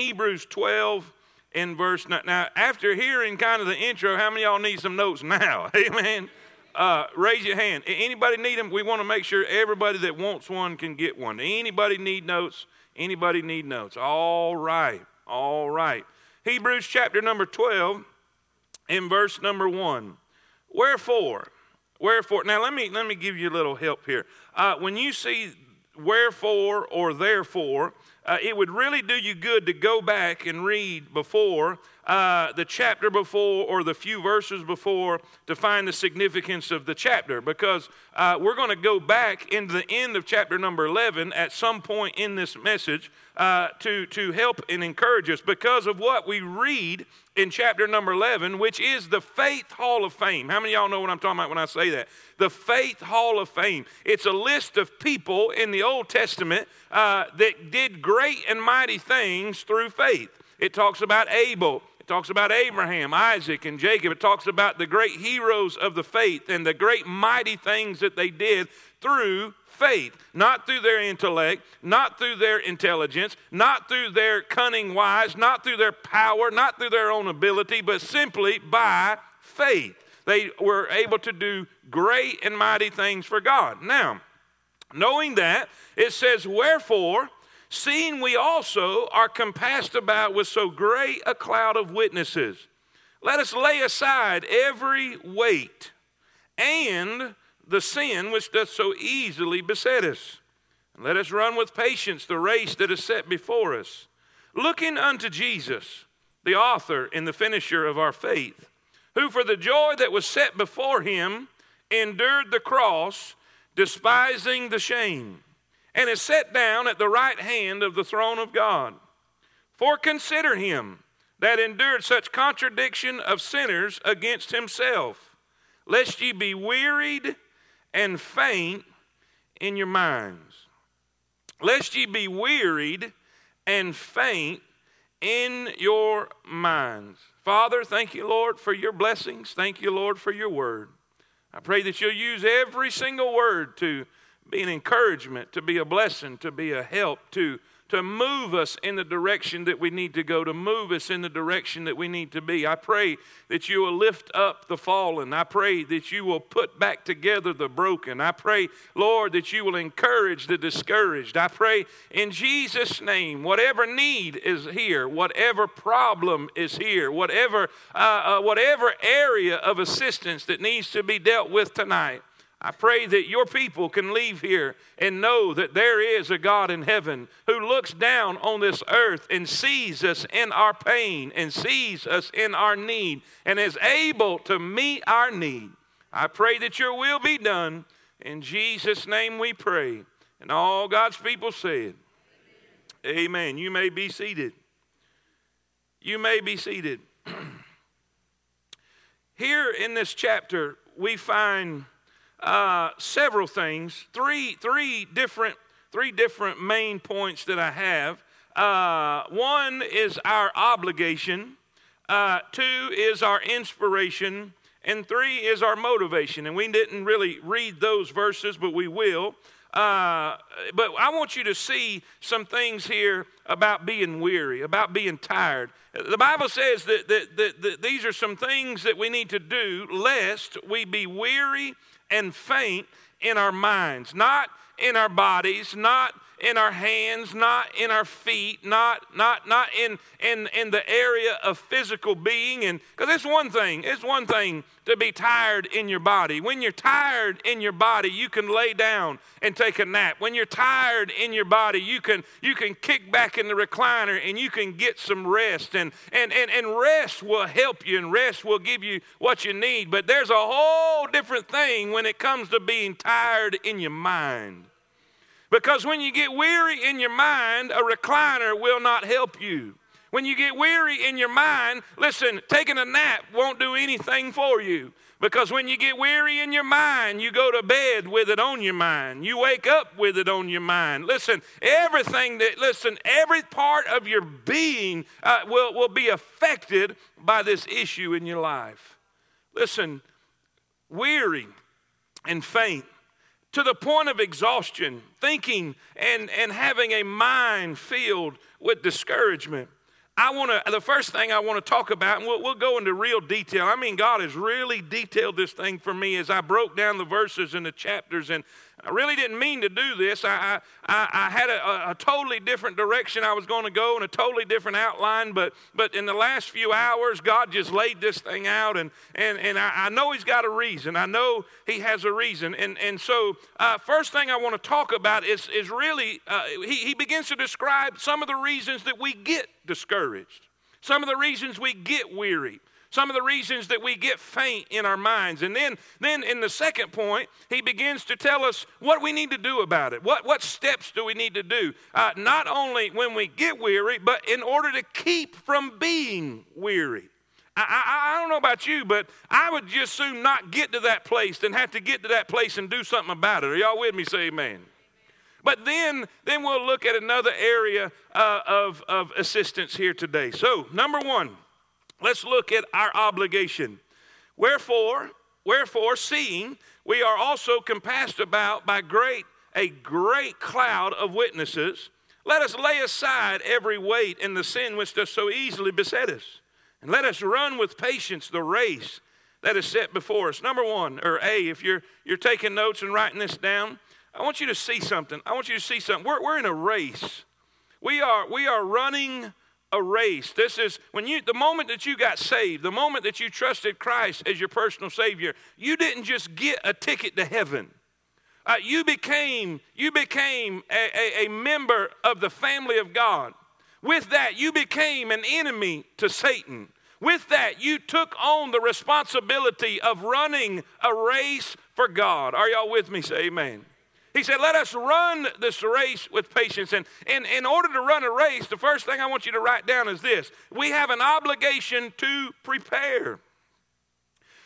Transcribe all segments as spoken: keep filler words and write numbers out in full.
Hebrews twelve and verse nine. Now, after hearing kind of the intro, how many of y'all need some notes now? Amen. Uh, raise your hand. Anybody need them? We want to make sure everybody that wants one can get one. Anybody need notes? Anybody need notes? All right. All right. Hebrews chapter number twelve and verse number one. Wherefore, wherefore. Now, let me let me give you a little help here. Uh, when you see wherefore or therefore, uh, it would really do you good to go back and read before, uh, the chapter before or the few verses before to find the significance of the chapter, because uh, we're going to go back into the end of chapter number eleven at some point in this message uh, to, to help and encourage us because of what we read in chapter number eleven, which is the Faith Hall of Fame. How many of y'all know what I'm talking about when I say that? The Faith Hall of Fame. It's a list of people in the Old Testament uh, that did great and mighty things through faith. It talks about Abel. It talks about Abraham, Isaac, and Jacob. It talks about the great heroes of the faith and the great mighty things that they did through faith, not through their intellect, not through their intelligence, not through their cunning wise, not through their power, not through their own ability, but simply by faith. They were able to do great and mighty things for God. Now, knowing that, it says, wherefore, seeing we also are compassed about with so great a cloud of witnesses, let us lay aside every weight and the sin which doth so easily beset us. And let us run with patience the race that is set before us, looking unto Jesus, the author and the finisher of our faith, who for the joy that was set before him endured the cross, despising the shame, and is set down at the right hand of the throne of God. For consider him that endured such contradiction of sinners against himself, lest ye be wearied and faint in your minds. Lest ye be wearied and faint in your minds. Father, thank you, Lord, for your blessings. Thank you, Lord, for your word. I pray that you'll use every single word to be an encouragement, to be a blessing, to be a help, to, to move us in the direction that we need to go, to move us in the direction that we need to be. I pray that you will lift up the fallen. I pray that you will put back together the broken. I pray, Lord, that you will encourage the discouraged. I pray in Jesus' name, whatever need is here, whatever problem is here, whatever, uh, uh, whatever area of assistance that needs to be dealt with tonight, I pray that your people can leave here and know that there is a God in heaven who looks down on this earth and sees us in our pain and sees us in our need and is able to meet our need. I pray that your will be done. In Jesus' name we pray. And all God's people said, amen. Amen. You may be seated. You may be seated. Here in this chapter, we find Uh, several things, three, three different, three different main points that I have. Uh, one is our obligation. Uh, two is our inspiration, and three is our motivation. And we didn't really read those verses, but we will. Uh, but I want you to see some things here about being weary, about being tired. The Bible says that, that, that, that these are some things that we need to do lest we be weary and faint in our minds, not in our bodies, not in our hands, not in our feet, not not not in in, in the area of physical being. And because it's one thing, it's one thing to be tired in your body. When you're tired in your body, you can lay down and take a nap. When you're tired in your body, you can you can kick back in the recliner and you can get some rest. And and and, and rest will help you, and rest will give you what you need. But there's a whole different thing when it comes to being tired in your mind. Because when you get weary in your mind, a recliner will not help you. When you get weary in your mind, listen, taking a nap won't do anything for you. Because when you get weary in your mind, you go to bed with it on your mind. You wake up with it on your mind. Listen, everything that, listen, every part of your being uh, will, will be affected by this issue in your life. Listen, weary and faint, to the point of exhaustion, thinking and, and having a mind filled with discouragement. I want to, the first thing I want to talk about, and we'll, we'll go into real detail. I mean, God has really detailed this thing for me as I broke down the verses and the chapters, and I really didn't mean to do this. I I, I had a, a totally different direction I was going to go and a totally different outline, but but in the last few hours, God just laid this thing out, and and, and I, I know he's got a reason. I know he has a reason. And and so uh, first thing I want to talk about is, is really, uh, he, he begins to describe some of the reasons that we get discouraged, some of the reasons we get weary, some of the reasons that we get faint in our minds. And then then in the second point, he begins to tell us what we need to do about it. What what steps do we need to do? Uh, not only when we get weary, but in order to keep from being weary. I, I, I don't know about you, but I would just soon not get to that place than have to get to that place and do something about it. Are y'all with me? Say amen. But then, then we'll look at another area uh, of, of assistance here today. So, number one. Let's look at our obligation. Wherefore, wherefore, seeing we are also compassed about by great a great cloud of witnesses, let us lay aside every weight and the sin which does so easily beset us, and let us run with patience the race that is set before us. Number one, or A, if you're you're taking notes and writing this down, I want you to see something. I want you to see something. We're we're in a race. We are we are running a race. This is when you, the moment that you got saved, the moment that you trusted Christ as your personal Savior, you didn't just get a ticket to heaven. Uh, you became, you became a, a, a member of the family of God. With that, you became an enemy to Satan. With that, you took on the responsibility of running a race for God. Are y'all with me? Say amen. He said, let us run this race with patience. And in, in order to run a race, the first thing I want you to write down is this. We have an obligation to prepare.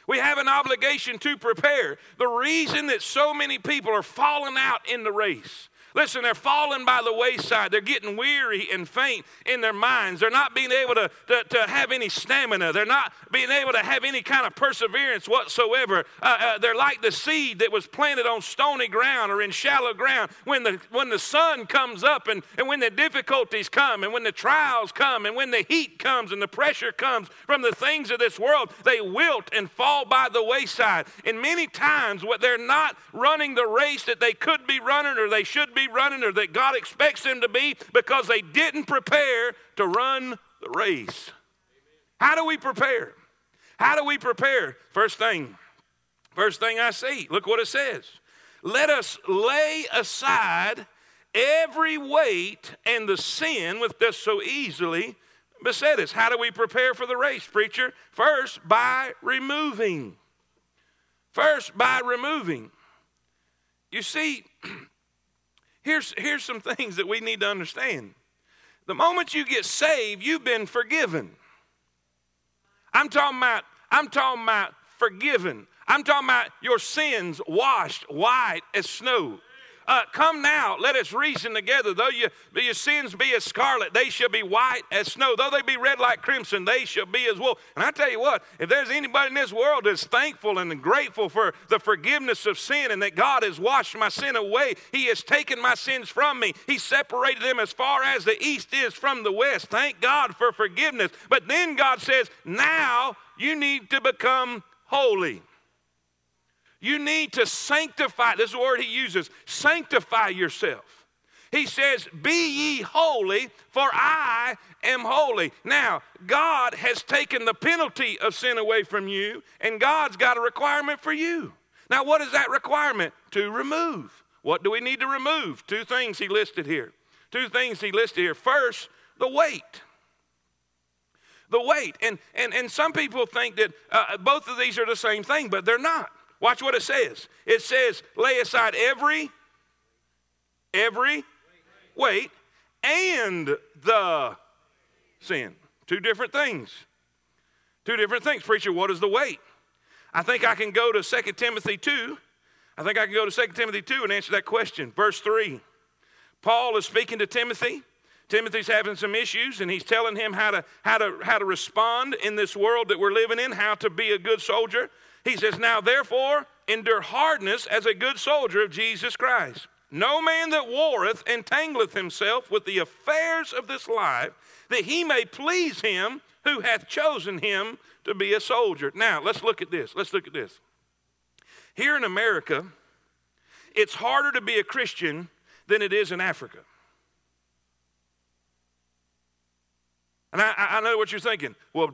We have an obligation to prepare. The reason that so many people are falling out in the race, listen, they're falling by the wayside. They're getting weary and faint in their minds. They're not being able to, to, to have any stamina. They're not being able to have any kind of perseverance whatsoever. Uh, uh, they're like the seed that was planted on stony ground or in shallow ground. When the when the sun comes up and, and when the difficulties come and when the trials come and when the heat comes and the pressure comes from the things of this world, they wilt and fall by the wayside. And many times what they're not running the race that they could be running or they should be running or that God expects them to be because they didn't prepare to run the race. Amen. How do we prepare? How do we prepare? First thing, first thing I see, look what it says. Let us lay aside every weight and the sin which does so easily beset us. How do we prepare for the race, preacher? First, by removing. First, by removing. You see, Here's, here's some things that we need to understand. The moment you get saved, you've been forgiven. I'm talking about, I'm talking about forgiven. I'm talking about your sins washed white as snow. Uh, come now, let us reason together. Though you, your sins be as scarlet, they shall be white as snow. Though they be red like crimson, they shall be as wool. And I tell you what, if there's anybody in this world that's thankful and grateful for the forgiveness of sin and that God has washed my sin away, he has taken my sins from me. He separated them as far as the east is from the west. Thank God for forgiveness. But then God says, now you need to become holy. You need to sanctify, this is the word he uses, sanctify yourself. He says, be ye holy, for I am holy. Now, God has taken the penalty of sin away from you, and God's got a requirement for you. Now, what is that requirement? To remove. What do we need to remove? Two things he listed here. Two things he listed here. First, the weight. The weight. And, and, and some people think that uh, both of these are the same thing, but they're not. Watch what it says. It says, lay aside every, every weight and the sin. Two different things. Two different things. Preacher, what is the weight? I think I can go to Second Timothy two. I think I can go to Second Timothy two and answer that question. Verse three. Paul is speaking to Timothy. Timothy's having some issues, and he's telling him how to, how to, how to respond in this world that we're living in, how to be a good soldier. He says, now therefore, endure hardness as a good soldier of Jesus Christ. No man that warreth entangleth himself with the affairs of this life, that he may please him who hath chosen him to be a soldier. Now, let's look at this. Let's look at this. Here in America, it's harder to be a Christian than it is in Africa. And I, I know what you're thinking. Well,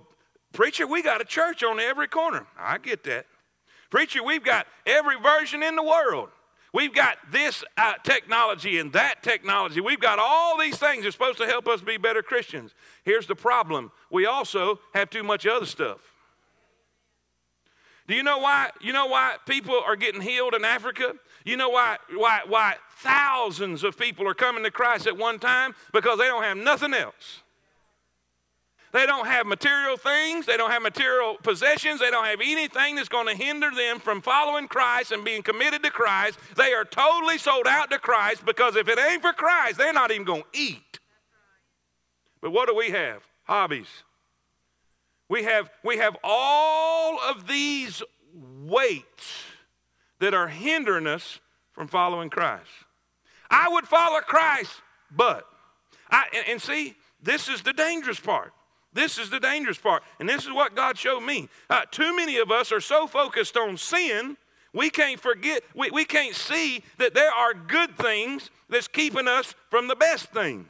preacher, we got a church on every corner. I get that. Preacher, we've got every version in the world. We've got this uh, technology and that technology. We've got all these things that are supposed to help us be better Christians. Here's the problem. We also have too much other stuff. Do you know why? You know why people are getting healed in Africa? You know why, why, why thousands of people are coming to Christ at one time? Because they don't have nothing else. They don't have material things. They don't have material possessions. They don't have anything that's going to hinder them from following Christ and being committed to Christ. They are totally sold out to Christ, because if it ain't for Christ, they're not even going to eat. But what do we have? Hobbies. We have, we have all of these weights that are hindering us from following Christ. I would follow Christ, but. I, and, and see, this is the dangerous part. This is the dangerous part, and this is what God showed me. Uh, too many of us are so focused on sin, we can't forget, we, we can't see that there are good things that's keeping us from the best things.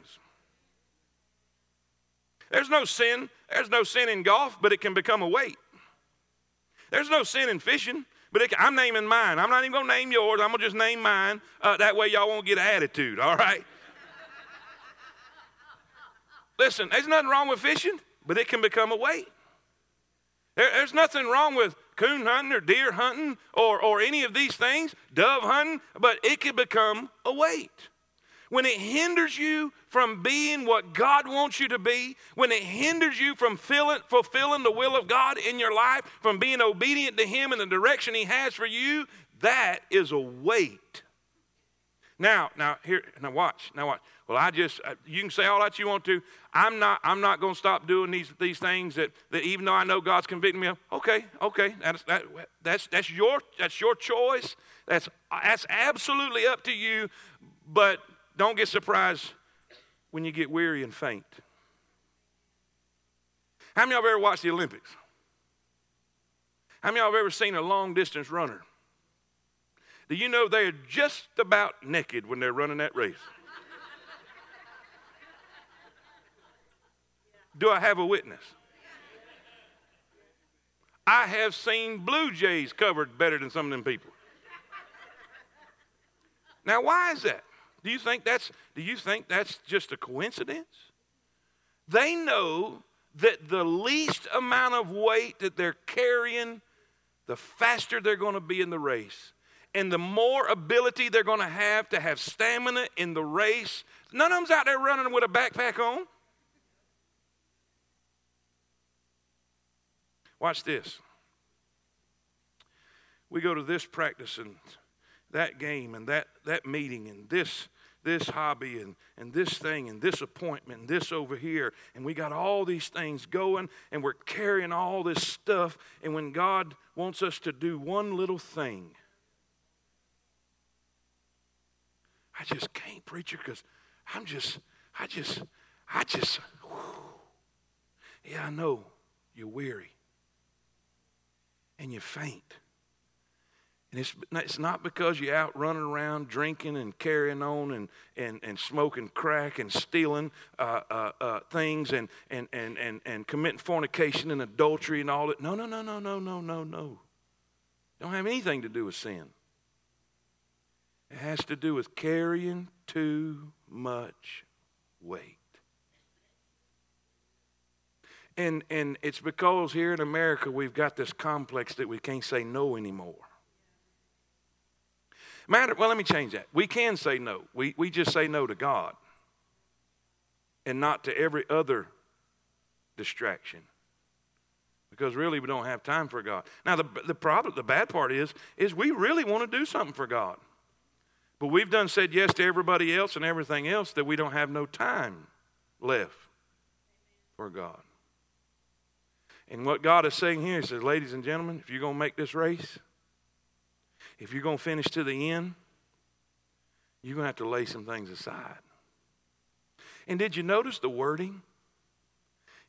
There's no sin. There's no sin in golf, but it can become a weight. There's no sin in fishing, but it can, I'm naming mine. I'm not even going to name yours. I'm going to just name mine. Uh, that way y'all won't get an attitude, all right? Listen, there's nothing wrong with fishing, but it can become a weight. There, there's nothing wrong with coon hunting or deer hunting or, or any of these things, dove hunting, but it can become a weight. When it hinders you from being what God wants you to be, when it hinders you from filling, fulfilling the will of God in your life, from being obedient to Him in the direction He has for you, that is a weight. Now, now here, now watch, now watch. Well, I just, you can say all that you want to. I'm not, I'm not going to stop doing these these things that, that even though I know God's convicting me of. Okay, okay, that's that, that's that's your that's your choice. That's that's absolutely up to you. But don't get surprised when you get weary and faint. How many of y'all have ever watched the Olympics? How many of y'all have ever seen a long distance runner? Do you know they're just about naked when they're running that race? Do I have a witness? I have seen Blue Jays covered better than some of them people. Now, why is that? Do you think that's, do you think that's just a coincidence? They know that the least amount of weight that they're carrying, the faster they're going to be in the race. And the more ability they're going to have to have stamina in the race. None of them's out there running with a backpack on. Watch this. We go to this practice and that game and that, that meeting and this this hobby and, and this thing and this appointment and this over here. And we got all these things going and we're carrying all this stuff. And when God wants us to do one little thing, I just can't, preacher, because I'm just, I just, I just, whew. Yeah, I know you're weary and you faint. And it's, it's not because you're out running around drinking and carrying on and, and, and smoking crack and stealing uh, uh, uh, things and, and, and, and, and committing fornication and adultery and all that. No, no, no, no, no, no, no, no. Don't have anything to do with sin. It has to do with carrying too much weight. And and it's because here in America we've got this complex that we can't say no anymore. Matter, well, let me change that. We can say no. We we just say no to God and not to every other distraction. Because really we don't have time for God. Now the the problem the bad part is is we really want to do something for God. But we've done said yes to everybody else and everything else that we don't have no time left for God. And what God is saying here, He says, ladies and gentlemen, if you're going to make this race, if you're going to finish to the end, you're going to have to lay some things aside. And did you notice the wording?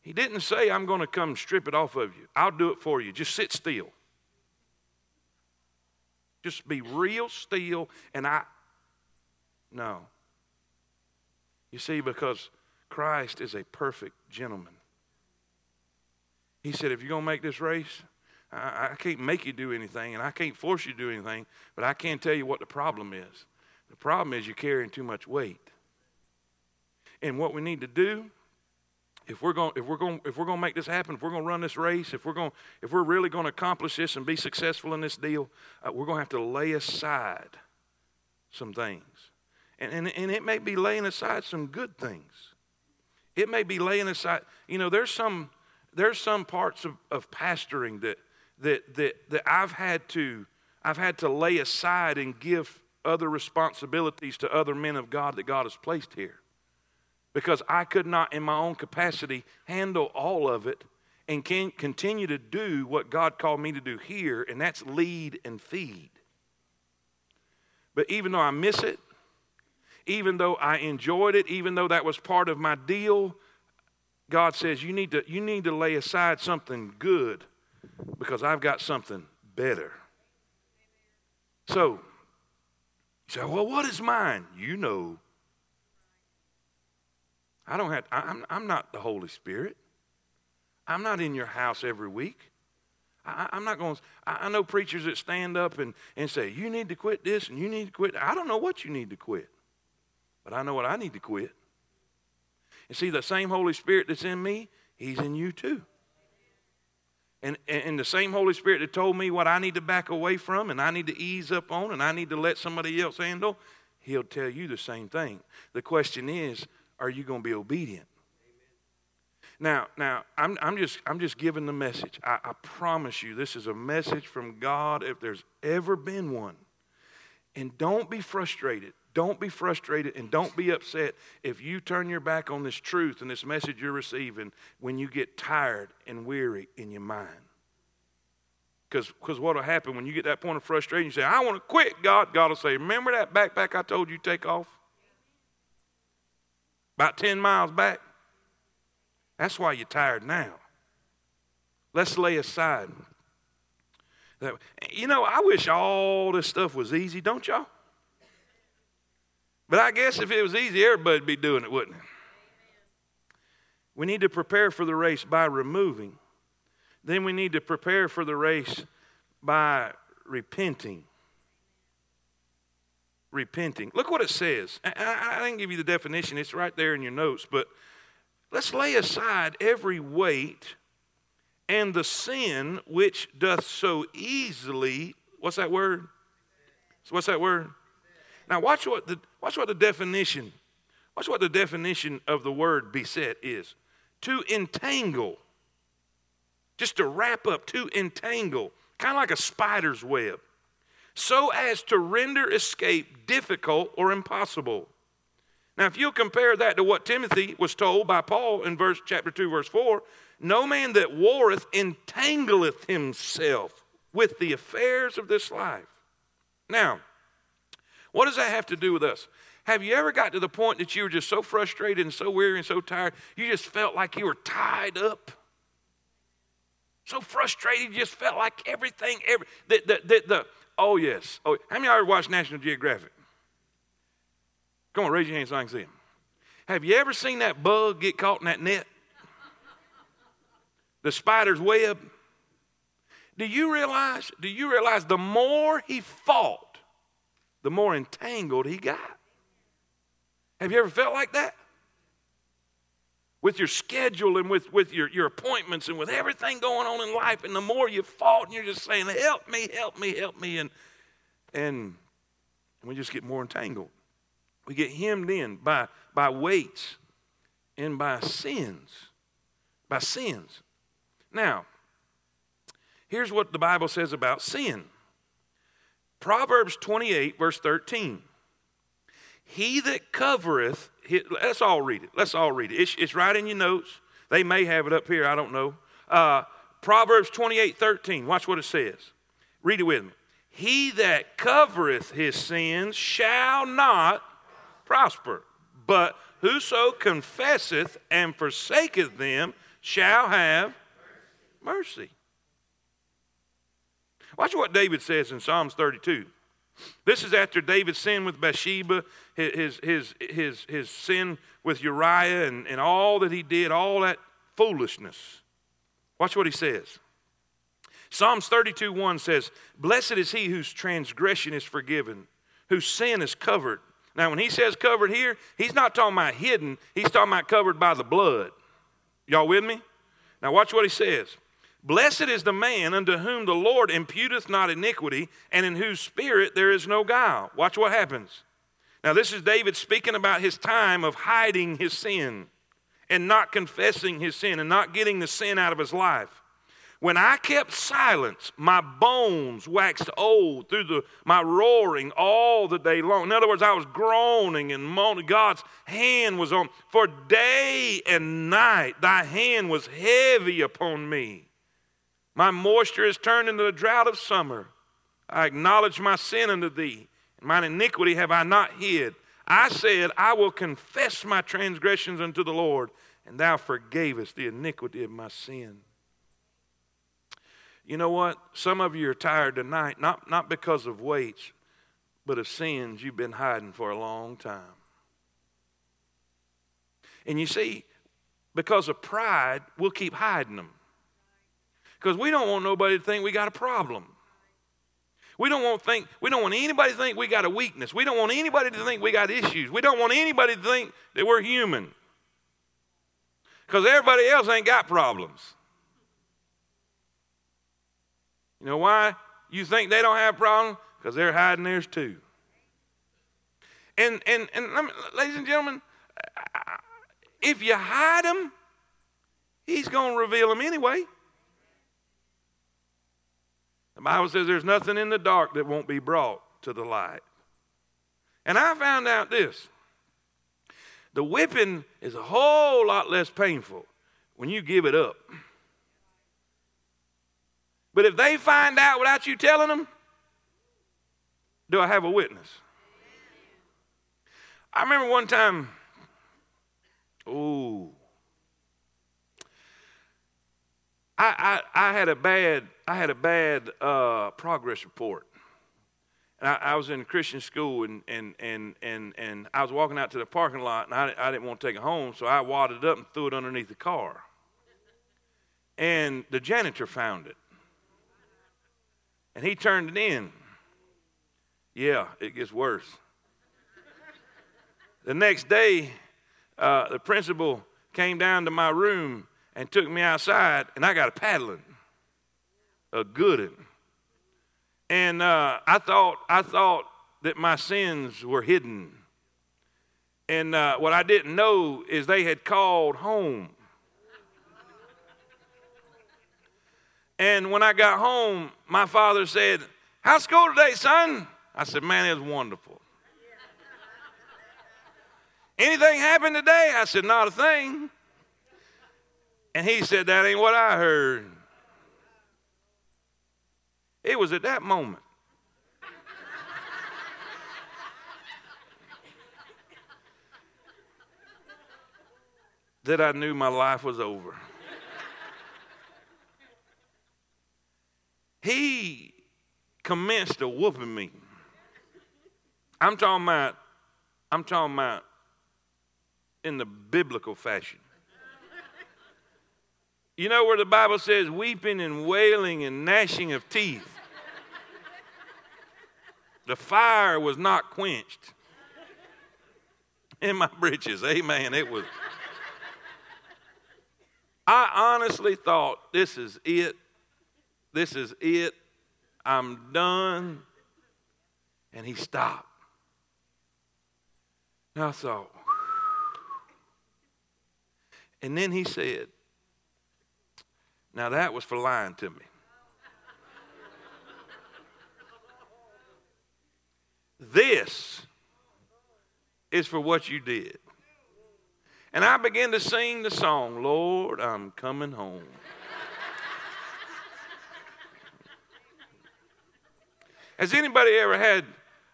He didn't say, I'm going to come strip it off of you. I'll do it for you. Just sit still. Just be real still. And I, no. You see, because Christ is a perfect gentleman. He said, if you're going to make this race, I, I can't make you do anything, and I can't force you to do anything, but I can tell you what the problem is. The problem is you're carrying too much weight. And what we need to do, if we're going, if we're going, if we're going to make this happen, if we're going to run this race, if we're going, if we're really going to accomplish this and be successful in this deal, uh, we're going to have to lay aside some things, and, and and it may be laying aside some good things. It may be laying aside. You know, there's some there's some parts of, of pastoring that that that that I've had to I've had to lay aside and give other responsibilities to other men of God that God has placed here. Because I could not, in my own capacity, handle all of it and can continue to do what God called me to do here, and that's lead and feed. But even though I miss it, even though I enjoyed it, even though that was part of my deal, God says, you need to, you need to lay aside something good because I've got something better. So, you say, well, what is mine? You know. I don't have, I'm, I'm not the Holy Spirit. I'm not in your house every week. I, I'm not going to, I know preachers that stand up and, and say, you need to quit this and you need to quit. I don't know what you need to quit, but I know what I need to quit. And see, the same Holy Spirit that's in me, he's in you too. And, and the same Holy Spirit that told me what I need to back away from and I need to ease up on and I need to let somebody else handle, he'll tell you the same thing. The question is, are you going to be obedient? Amen. Now, now I'm, I'm just I'm just giving the message. I, I promise you this is a message from God if there's ever been one. And don't be frustrated. Don't be frustrated and don't be upset if you turn your back on this truth and this message you're receiving when you get tired and weary in your mind. Because because what will happen when you get that point of frustration, you say, I want to quit, God. God will say, remember that backpack I told you to take off? About ten miles back. That's why you're tired now. Let's lay aside. That, you know, I wish all this stuff was easy, don't y'all? But I guess if it was easy, everybody'd be doing it, wouldn't it? We need to prepare for the race by removing. Then we need to prepare for the race by repenting. Repenting. Look what it says. I, I didn't give you the definition. It's right there in your notes. But let's lay aside every weight and the sin which doth so easily. What's that word? What's that word? Now watch what the watch what the definition. Watch what the definition of the word beset is. To entangle. Just to wrap up. To entangle. Kind of like a spider's web. So as to render escape difficult or impossible. Now, if you compare that to what Timothy was told by Paul in verse chapter two, verse four, no man that warreth entangleth himself with the affairs of this life. Now, what does that have to do with us? Have you ever got to the point that you were just so frustrated and so weary and so tired, you just felt like you were tied up? So frustrated, you just felt like everything, every the the the, the Oh, yes. Oh, how many of you ever watched National Geographic? Come on, raise your hand so I can see them. Have you ever seen that bug get caught in that net? The spider's web? Do you realize, do you realize the more he fought, the more entangled he got? Have you ever felt like that? With your schedule and with, with your, your appointments and with everything going on in life, and the more you fought and you're just saying, help me, help me, help me, and and we just get more entangled. We get hemmed in by, by weights and by sins, by sins. Now, here's what the Bible says about sin. Proverbs twenty-eight, verse thirteen. He that covereth, he, let's all read it. Let's all read it. It's, it's right in your notes. They may have it up here. I don't know. Uh, Proverbs twenty-eight, thirteen. Watch what it says. Read it with me. He that covereth his sins shall not prosper, but whoso confesseth and forsaketh them shall have mercy. Watch what David says in Psalms thirty-two. This is after David's sin with Bathsheba, his, his, his, his sin with Uriah, and, and all that he did, all that foolishness. Watch what he says. Psalms thirty-two one says, "Blessed is he whose transgression is forgiven, whose sin is covered." Now, when he says covered here, he's not talking about hidden. He's talking about covered by the blood. Y'all with me? Now, watch what he says. "Blessed is the man unto whom the Lord imputeth not iniquity, and in whose spirit there is no guile." Watch what happens. Now, this is David speaking about his time of hiding his sin and not confessing his sin and not getting the sin out of his life. "When I kept silence, my bones waxed old through the, my roaring all the day long." In other words, I was groaning and moaning. God's hand was on. "For day and night thy hand was heavy upon me. My moisture is turned into the drought of summer. I acknowledge my sin unto thee, and mine iniquity have I not hid. I said, I will confess my transgressions unto the Lord, and thou forgavest the iniquity of my sin." You know what? Some of you are tired tonight, not, not because of weights, but of sins you've been hiding for a long time. And you see, because of pride, we'll keep hiding them. Because we don't want nobody to think we got a problem. We don't want think we don't want anybody to think we got a weakness. We don't want anybody to think we got issues. We don't want anybody to think that we're human. Because everybody else ain't got problems. You know why you think they don't have problems? Because they're hiding theirs too. And, and, and ladies and gentlemen, if you hide them, he's going to reveal them anyway. The Bible says there's nothing in the dark that won't be brought to the light. And I found out this. The whipping is a whole lot less painful when you give it up. But if they find out without you telling them, do I have a witness? I remember one time, oh, I, I I had a bad I had a bad uh, progress report, and I, I was in Christian school, and and and and and I was walking out to the parking lot, and I I didn't want to take it home, so I wadded up and threw it underneath the car, and the janitor found it. And he turned it in. Yeah, it gets worse. The next day, uh, the principal came down to my room and took me outside, and I got a paddling, a good one. And uh, I thought I thought that my sins were hidden. And uh, what I didn't know is they had called home. And when I got home, my father said, "How's school today, son?" I said, "Man, it was wonderful." "Anything happened today?" I said, "Not a thing." And he said, "That ain't what I heard." It was at that moment that I knew my life was over. He commenced to whooping me. I'm talking about, I'm talking about in the biblical fashion. You know where the Bible says weeping and wailing and gnashing of teeth. The fire was not quenched in my britches. Amen. It was. I honestly thought, this is it. This is it. I'm done. And he stopped. And I thought, whew. And then he said, "Now that was for lying to me." "This is for what you did." And I began to sing the song, "Lord, I'm coming home." Has anybody ever had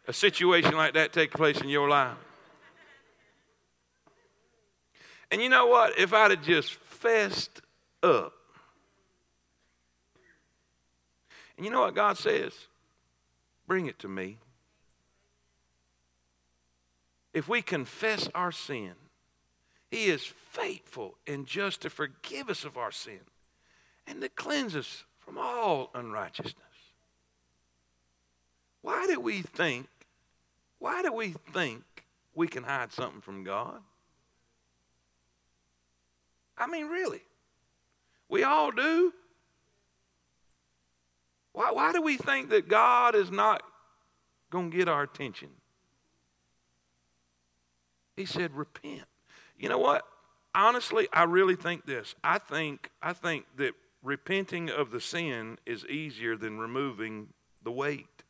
a situation like that take place in your life? And you know what? If I'd have just fessed up. And you know what God says? Bring it to me. If we confess our sin, he is faithful and just to forgive us of our sin and to cleanse us from all unrighteousness. Why do we think, why do we think we can hide something from God? I mean, really. We all do. Why, why do we think that God is not going to get our attention? He said, repent. You know what? Honestly, I really think this. I think, I think that repenting of the sin is easier than removing the weight.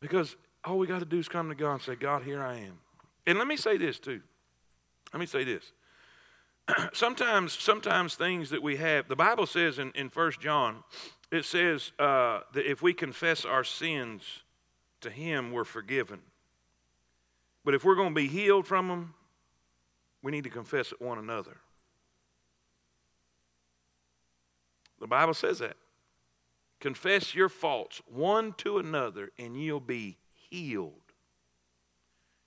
Because all we got to do is come to God and say, God, here I am. And let me say this too. Let me say this. sometimes sometimes things that we have, the Bible says in, in First John, it says uh, that if we confess our sins to him, we're forgiven. But if we're going to be healed from them, we need to confess it one another. The Bible says that. Confess your faults one to another and you'll be healed.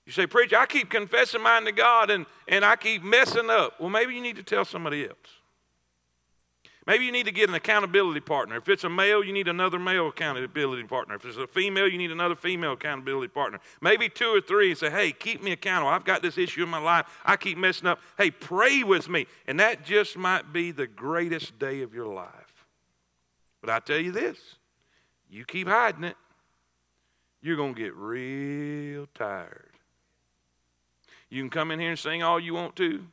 You say, preacher, I keep confessing mine to God and, and I keep messing up. Well, maybe you need to tell somebody else. Maybe you need to get an accountability partner. If it's a male, you need another male accountability partner. If it's a female, you need another female accountability partner. Maybe two or three and say, hey, keep me accountable. I've got this issue in my life. I keep messing up. Hey, pray with me. And that just might be the greatest day of your life. But I tell you this, you keep hiding it, you're going to get real tired. You can come in here and sing all you want to.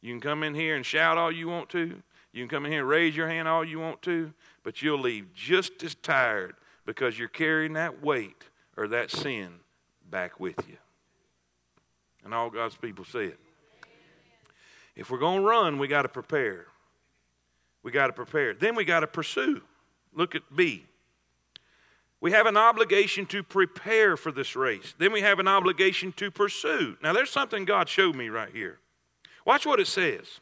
You can come in here and shout all you want to. You can come in here and raise your hand all you want to, but you'll leave just as tired because you're carrying that weight or that sin back with you. And all God's people said, if we're going to run, we got to prepare. We got to prepare. Then we got to pursue. Look at B. We have an obligation to prepare for this race. Then we have an obligation to pursue. Now, there's something God showed me right here. Watch what it says.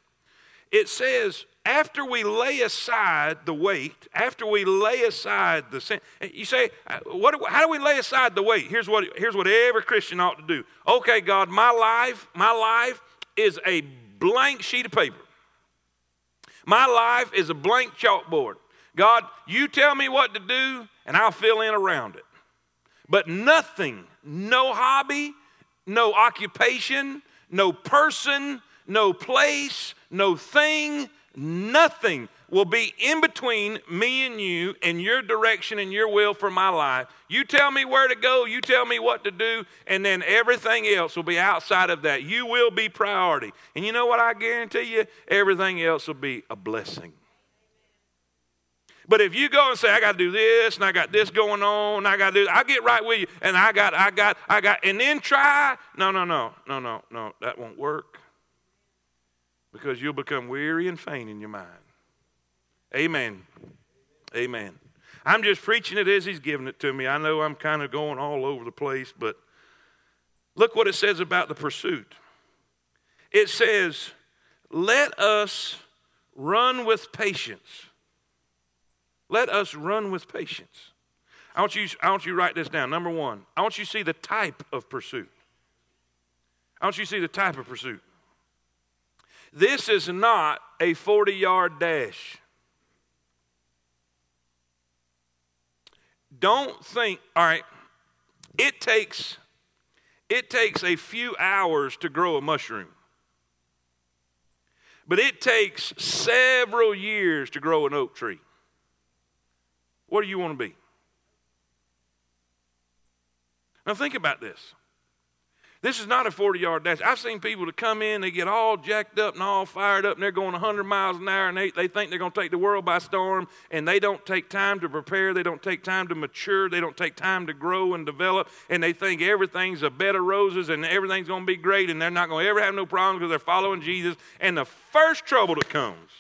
It says, after we lay aside the weight, after we lay aside the sin. You say, what, how do we lay aside the weight? Here's what, here's what every Christian ought to do. Okay, God, my life, my life is a blank sheet of paper. My life is a blank chalkboard. God, you tell me what to do, and I'll fill in around it. But nothing, no hobby, no occupation, no person, no place, no thing, nothing will be in between me and you and your direction and your will for my life. You tell me where to go, you tell me what to do, and then everything else will be outside of that. You will be priority. And you know what I guarantee you? Everything else will be a blessing. But if you go and say, I got to do this, and I got this going on, and I got to do this, I'll get right with you, and I got, I got, I got, and then try. No, no, no, no, no, no, that won't work. Because you'll become weary and faint in your mind. Amen. Amen. I'm just preaching it as he's giving it to me. I know I'm kind of going all over the place, but look what it says about the pursuit. It says, let us run with patience. Let us run with patience. I want you, I want you to write this down. Number one, I want you to see the type of pursuit. I want you to see the type of pursuit. This is not a forty-yard dash. Don't think, all right, it takes, it takes a few hours to grow a mushroom. But it takes several years to grow an oak tree. What do you want to be? Now think about this. This is not a forty-yard dash. I've seen people that come in, they get all jacked up and all fired up, and they're going one hundred miles an hour, and they, they think they're going to take the world by storm, and they don't take time to prepare. They don't take time to mature. They don't take time to grow and develop, and they think everything's a bed of roses, and everything's going to be great, and they're not going to ever have no problems because they're following Jesus. And the first trouble that comes,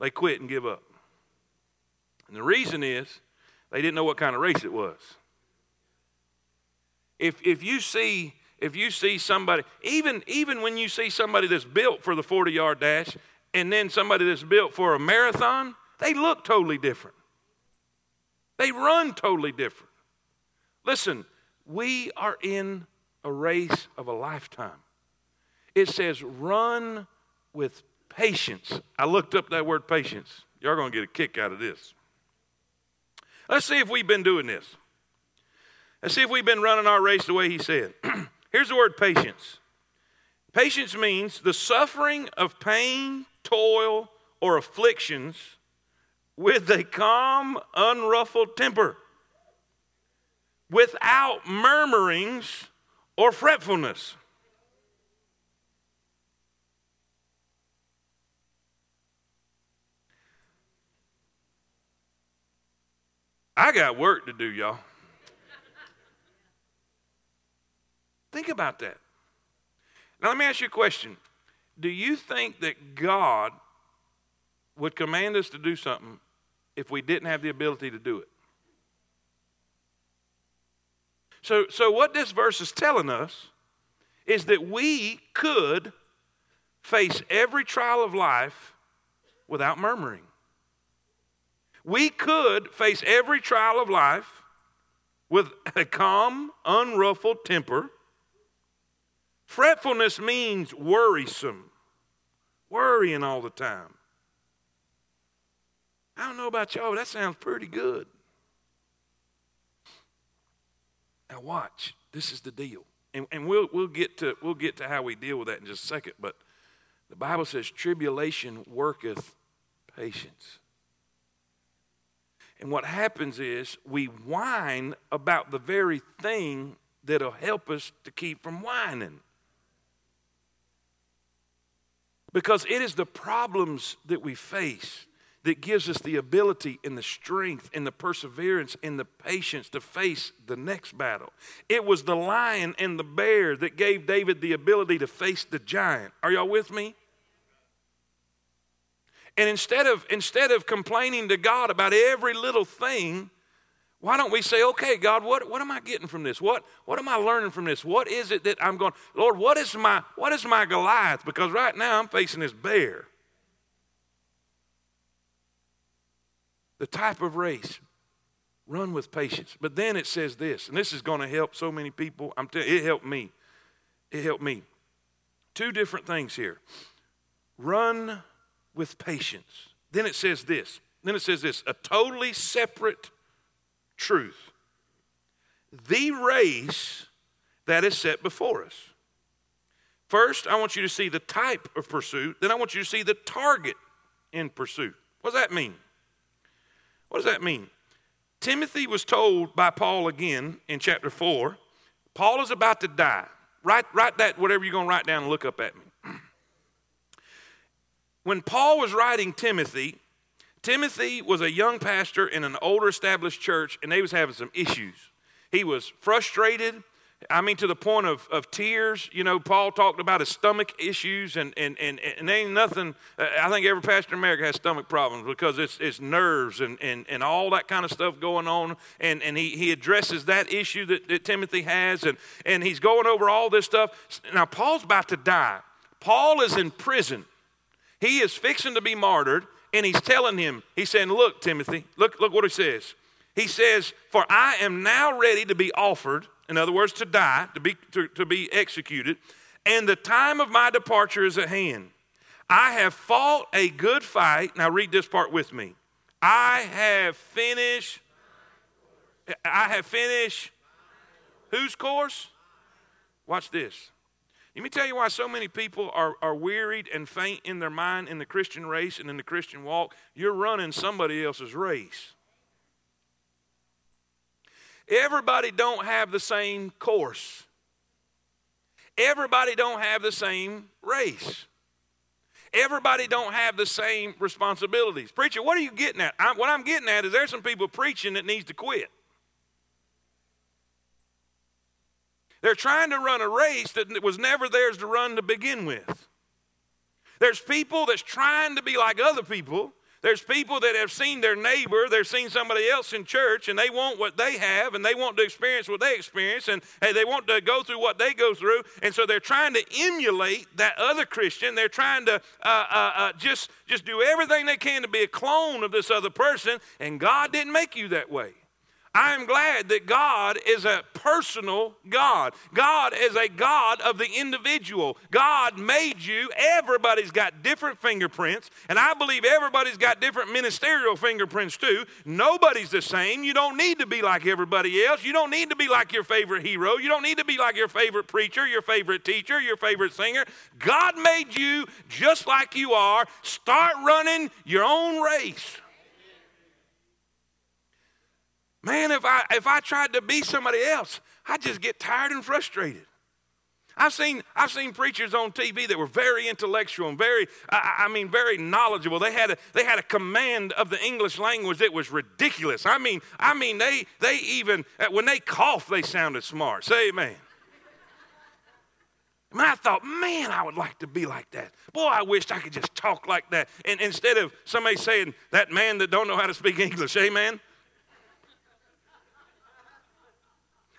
they quit and give up. And the reason is they didn't know what kind of race it was. If if you see if you see somebody, even even when you see somebody that's built for the forty-yard dash and then somebody that's built for a marathon, they look totally different. They run totally different. Listen, we are in a race of a lifetime. It says run with patience. I looked up that word patience. Y'all going to get a kick out of this. Let's see if we've been doing this. Let's see if we've been running our race the way he said. Here's the word patience. Patience means the suffering of pain, toil, or afflictions with a calm, unruffled temper, without murmurings or fretfulness. I got work to do, y'all. Think about that. Now, let me ask you a question. Do you think that God would command us to do something if we didn't have the ability to do it? So, so what this verse is telling us is that we could face every trial of life without murmuring. We could face every trial of life with a calm, unruffled temper. Fretfulness means worrisome, worrying all the time. I don't know about y'all, but that sounds pretty good. Now watch, this is the deal. And, and we'll, we'll, get to, we'll get to how we deal with that in just a second, but the Bible says tribulation worketh patience. And what happens is we whine about the very thing that'll help us to keep from whining. Because it is the problems that we face that gives us the ability and the strength and the perseverance and the patience to face the next battle. It was the lion and the bear that gave David the ability to face the giant. Are y'all with me? And instead of, instead of complaining to God about every little thing, why don't we say, okay, God, what, what am I getting from this? What, what am I learning from this? What is it that I'm going, Lord, what is my, what is my Goliath? Because right now I'm facing this bear. The type of race, run with patience. But then it says this, and this is going to help so many people. I'm telling you, it helped me. It helped me. Two different things here. Run with patience. Then it says this. Then it says this, a totally separate truth. The race that is set before us. First, I want you to see the type of pursuit. Then I want you to see the target in pursuit. What does that mean? What does that mean? Timothy was told by Paul again in chapter four, Paul is about to die. Write, write that, whatever you're going to write down and look up at me. When Paul was writing Timothy, Timothy was a young pastor in an older established church, and they was having some issues. He was frustrated, I mean, to the point of, of tears. You know, Paul talked about his stomach issues, and and and, and there ain't nothing. I think every pastor in America has stomach problems because it's it's nerves and, and, and all that kind of stuff going on. And, and he, he addresses that issue that, that Timothy has, and, and he's going over all this stuff. Now, Paul's about to die. Paul is in prison. He is fixing to be martyred, and he's telling him, he's saying, look, Timothy, look, look what he says. He says, for I am now ready to be offered, in other words, to die, to be, to, to be executed, and the time of my departure is at hand. I have fought a good fight. Now read this part with me. I have finished, I have finished, whose course? Watch this. Let me tell you why so many people are, are wearied and faint in their mind in the Christian race and in the Christian walk. You're running somebody else's race. Everybody don't have the same course. Everybody don't have the same race. Everybody don't have the same responsibilities. Preacher, what are you getting at? I, what I'm getting at is there's some people preaching that needs to quit. They're trying to run a race that was never theirs to run to begin with. There's people that's trying to be like other people There's people that have seen their neighbor, they've seen somebody else in church, and they want what they have, and they want to experience what they experience, and hey, they want to go through what they go through, and so they're trying to emulate that other Christian. They're trying to uh, uh, uh, just, just do everything they can to be a clone of this other person, and God didn't make you that way. I am glad that God is a personal God. God is a God of the individual. God made you. Everybody's got different fingerprints, and I believe everybody's got different ministerial fingerprints too. Nobody's the same. You don't need to be like everybody else. You don't need to be like your favorite hero. You don't need to be like your favorite preacher, your favorite teacher, your favorite singer. God made you just like you are. Start running your own race. Man, if I if I tried to be somebody else, I'd just get tired and frustrated. I've seen I've seen preachers on T V that were very intellectual and very I, I mean very knowledgeable. They had a they had a command of the English language that was ridiculous. I mean I mean they they even when they coughed they sounded smart. Say amen. And I thought, man, I would like to be like that. Boy, I wished I could just talk like that. And instead of somebody saying that man that don't know how to speak English, amen.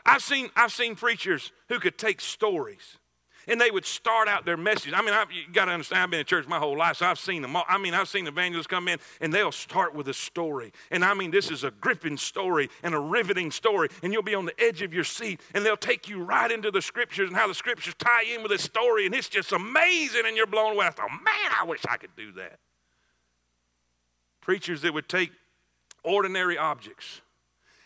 I've seen I've seen preachers who could take stories, and they would start out their message. I mean, I've, you got to understand, I've been in church my whole life, so I've seen them all. I mean, I've seen evangelists come in, and they'll start with a story. And I mean, this is a gripping story and a riveting story, and you'll be on the edge of your seat, and they'll take you right into the Scriptures and how the Scriptures tie in with this story, and it's just amazing, and you're blown away. I thought, man, I wish I could do that. Preachers that would take ordinary objects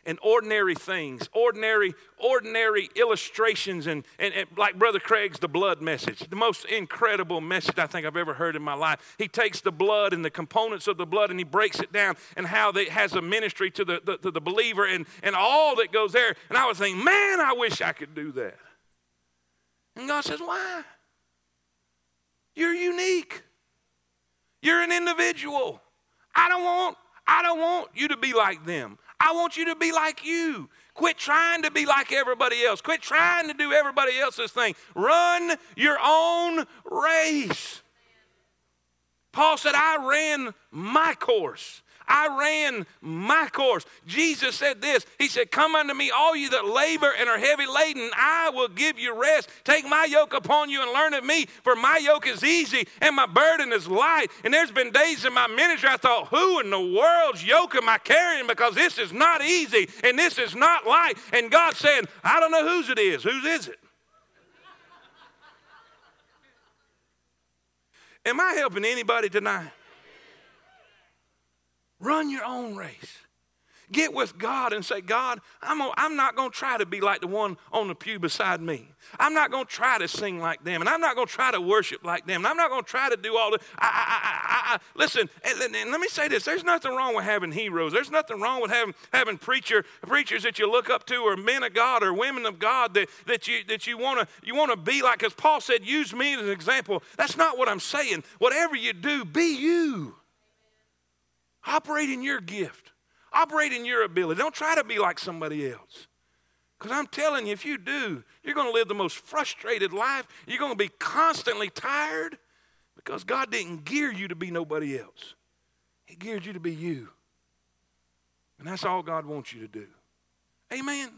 and ordinary things, ordinary, ordinary illustrations, and, and, and like Brother Craig's The Blood Message, the most incredible message I think I've ever heard in my life. He takes the blood and the components of the blood and he breaks it down and how it has a ministry to the, the, to the believer and, and all that goes there. And I was thinking, man, I wish I could do that. And God says, why? You're unique. You're an individual. I don't want, I don't want you to be like them. I want you to be like you. Quit trying to be like everybody else. Quit trying to do everybody else's thing. Run your own race. Paul said, I ran my course. I ran my course. Jesus said this. He said, come unto me, all you that labor and are heavy laden, I will give you rest. Take my yoke upon you and learn of me, for my yoke is easy and my burden is light. And there's been days in my ministry I thought, who in the world's yoke am I carrying? Because this is not easy and this is not light. And God's saying, I don't know whose it is. Whose is it? Am I helping anybody tonight? Run your own race. Get with God and say, God, I'm, a, I'm not going to try to be like the one on the pew beside me. I'm not going to try to sing like them, and I'm not going to try to worship like them, and I'm not going to try to do all this. I, I, I, I, listen, and, and let me say this. There's nothing wrong with having heroes. There's nothing wrong with having having preacher preachers that you look up to, or men of God or women of God that, that you that you want to you want to be like. Because Paul said, use me as an example. That's not what I'm saying. Whatever you do, be you. Operate in your gift. Operate in your ability. Don't try to be like somebody else. Because I'm telling you, if you do, you're going to live the most frustrated life. You're going to be constantly tired because God didn't gear you to be nobody else. He geared you to be you. And that's all God wants you to do. Amen?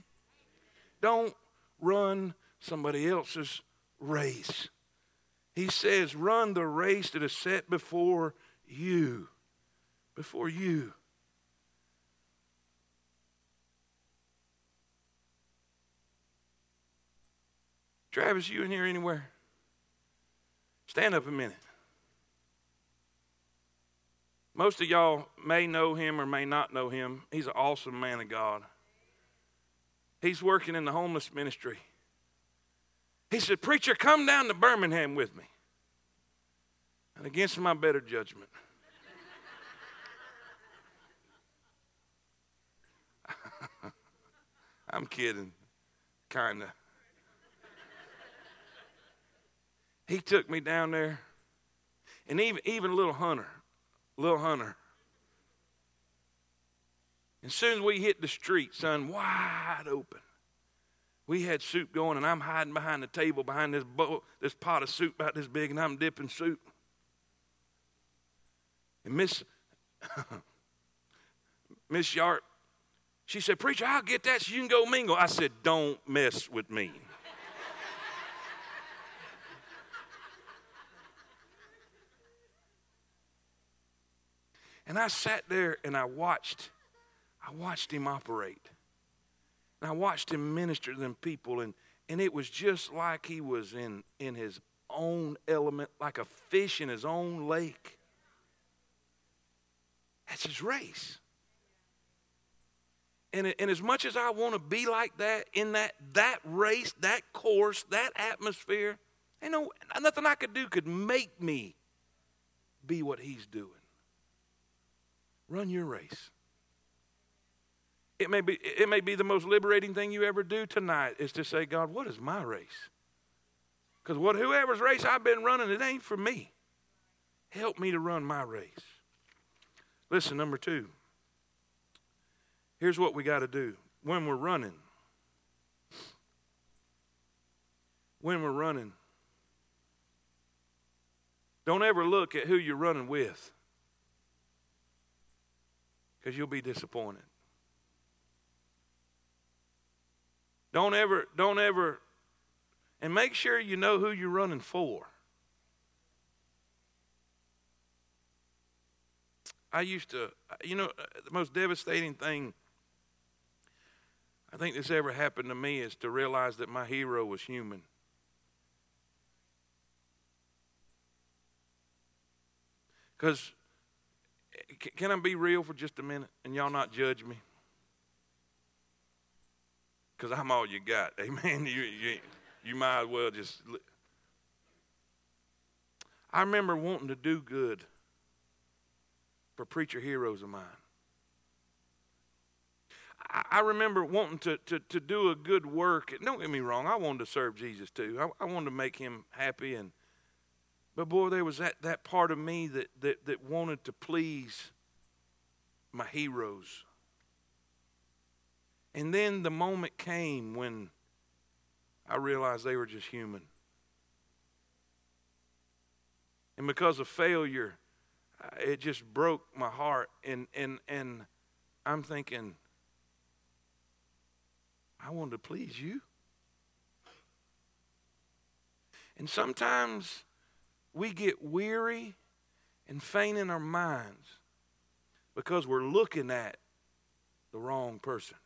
Don't run somebody else's race. He says, run the race that is set before you. Before you. Travis, you in here anywhere? Stand up a minute. Most of y'all may know him or may not know him. He's an awesome man of God. He's working in the homeless ministry. He said, preacher, come down to Birmingham with me. And against my better judgment, I'm kidding, kind of. He took me down there, and even even little Hunter, little Hunter. As soon as we hit the street, son, wide open, we had soup going, and I'm hiding behind the table, behind this bowl, this pot of soup about this big, and I'm dipping soup. And Miss Miss Yart, she said, preacher, I'll get that so you can go mingle. I said, don't mess with me. And I sat there and I watched. I watched him operate. And I watched him minister to them people. And, and it was just like he was in, in his own element, like a fish in his own lake. That's his race. And, and as much as I want to be like that, in that that race, that course, that atmosphere, ain't no, nothing I could do could make me be what he's doing. Run your race. It may be, it may be the most liberating thing you ever do tonight is to say, God, what is my race? Because what whoever's race I've been running, it ain't for me. Help me to run my race. Listen, number two. Here's what we got to do when we're running. When we're running, don't ever look at who you're running with, because you'll be disappointed. Don't ever, don't ever, and make sure you know who you're running for. I used to, you know, the most devastating thing I think that's ever happened to me is to realize that my hero was human. Because, can I be real for just a minute and y'all not judge me? Because I'm all you got, amen? You, you, you might as well just... I remember wanting to do good for preacher heroes of mine. I, I remember wanting to, to, to do a good work. Don't get me wrong, I wanted to serve Jesus too. I, I wanted to make him happy and But boy, there was that, that part of me that, that, that wanted to please my heroes. And then the moment came when I realized they were just human. And because of failure, it just broke my heart. And, and, and I'm thinking, I wanted to please you. And sometimes we get weary and faint in our minds because we're looking at the wrong person.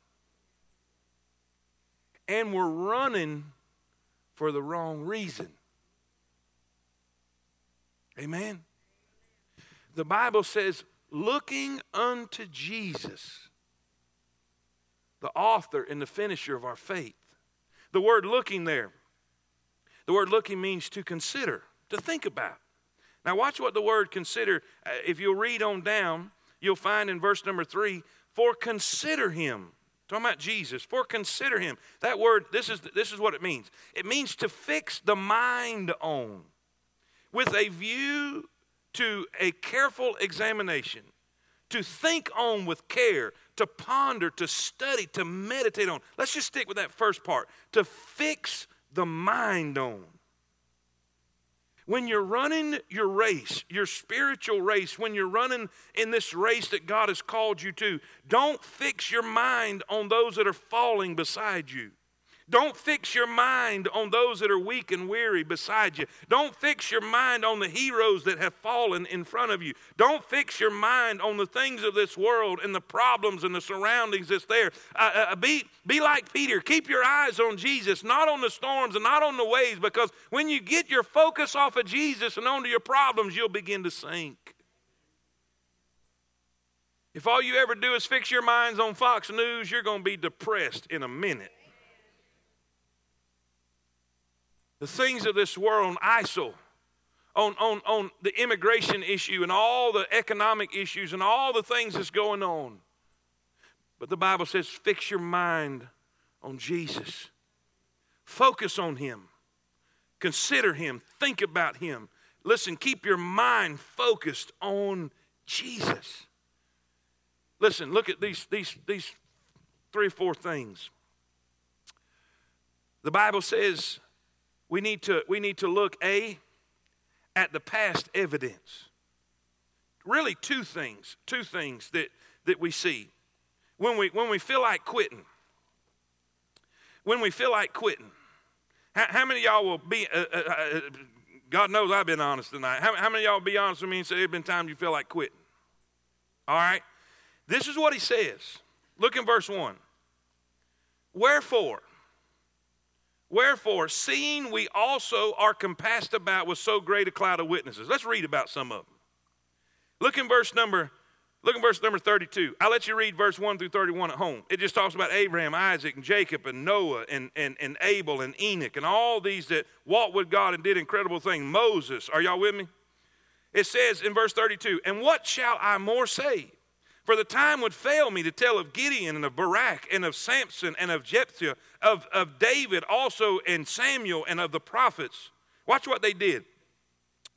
And we're running for the wrong reason. Amen? The Bible says, looking unto Jesus, the author and the finisher of our faith. The word looking there, the word looking means to consider. To think about. Now watch what the word consider, if you'll read on down, you'll find in verse number three, for consider him. Talking about Jesus, for consider him. That word, this is this is what it means. It means to fix the mind on with a view to a careful examination, to think on with care, to ponder, to study, to meditate on. Let's just stick with that first part, to fix the mind on. When you're running your race, your spiritual race, when you're running in this race that God has called you to, don't fix your mind on those that are falling beside you. Don't fix your mind on those that are weak and weary beside you. Don't fix your mind on the heroes that have fallen in front of you. Don't fix your mind on the things of this world and the problems and the surroundings that's there. Uh, uh, be, be like Peter. Keep your eyes on Jesus, not on the storms and not on the waves, because when you get your focus off of Jesus and onto your problems, you'll begin to sink. If all you ever do is fix your minds on Fox News, you're going to be depressed in a minute. The things of this world, on ISIL, on, on, on the immigration issue and all the economic issues and all the things that's going on. But the Bible says, fix your mind on Jesus. Focus on him. Consider him. Think about him. Listen, keep your mind focused on Jesus. Listen, look at these, these, these three or four things. The Bible says, We need to, we need to look, A, at the past evidence. really two things, two things that, that we see. When we when we feel like quitting, when we feel like quitting, how, how many of y'all will be, uh, uh, uh, God knows I've been honest tonight, how, how many of y'all will be honest with me and say there's been times you feel like quitting? All right? This is what he says. Look in verse one. Wherefore, wherefore, seeing we also are compassed about with so great a cloud of witnesses. Let's read about some of them. Look in verse number, look in verse number thirty-two. I'll let you read verse one through thirty-one at home. It just talks about Abraham, Isaac, and Jacob, and Noah, and, and, and Abel, and Enoch, and all these that walked with God and did incredible things. Moses, are y'all with me? It says in verse thirty-two, and what shall I more say? For the time would fail me to tell of Gideon and of Barak and of Samson and of Jephthah, of, of David also and Samuel and of the prophets. Watch what they did.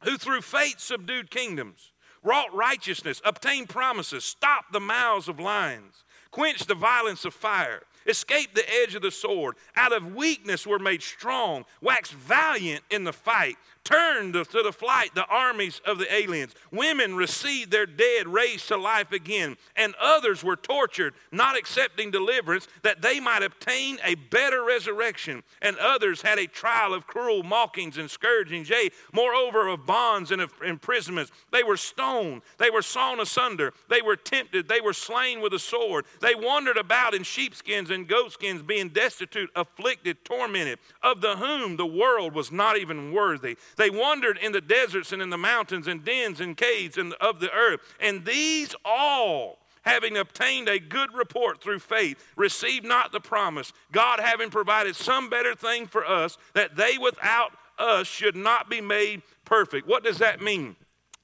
Who through faith subdued kingdoms, wrought righteousness, obtained promises, stopped the mouths of lions, quenched the violence of fire, escaped the edge of the sword, out of weakness were made strong, waxed valiant in the fight, turned to the flight the armies of the aliens. Women received their dead raised to life again, and others were tortured, not accepting deliverance, that they might obtain a better resurrection. And others had a trial of cruel mockings and scourgings, yea, moreover of bonds and of imprisonments. They were stoned, they were sawn asunder, they were tempted, they were slain with a sword. They wandered about in sheepskins and goatskins, being destitute, afflicted, tormented, of the whom the world was not even worthy. They wandered in the deserts and in the mountains and dens and caves and of the earth. And these all, having obtained a good report through faith, received not the promise, God having provided some better thing for us, that they without us should not be made perfect. What does that mean?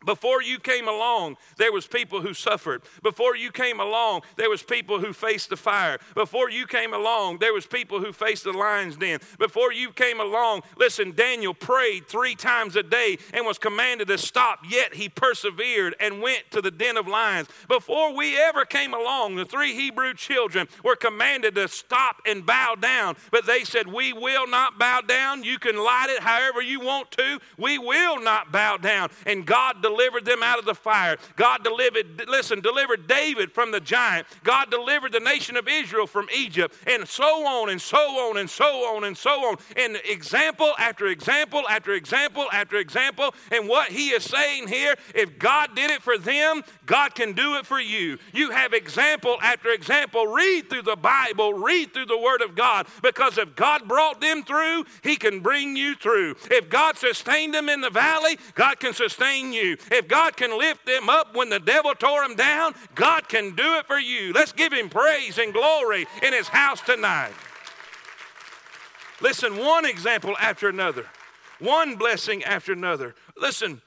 Before you came along, there was people who suffered. Before you came along, there was people who faced the fire. Before you came along, there was people who faced the lion's den. Before you came along, listen, Daniel prayed three times a day and was commanded to stop, yet he persevered and went to the den of lions. Before we ever came along, the three Hebrew children were commanded to stop and bow down, but they said, we will not bow down. You can light it however you want to. We will not bow down. And God delivered them out of the fire. God delivered, listen, delivered David from the giant. God delivered the nation of Israel from Egypt, and so on and so on and so on and so on. And example after example after example after example. And what he is saying here, if God did it for them, God can do it for you. You have example after example. Read through the Bible, read through the Word of God, because if God brought them through, he can bring you through. If God sustained them in the valley, God can sustain you. If God can lift them up when the devil tore them down, God can do it for you. Let's give him praise and glory in his house tonight. Listen, one example after another, one blessing after another. Listen,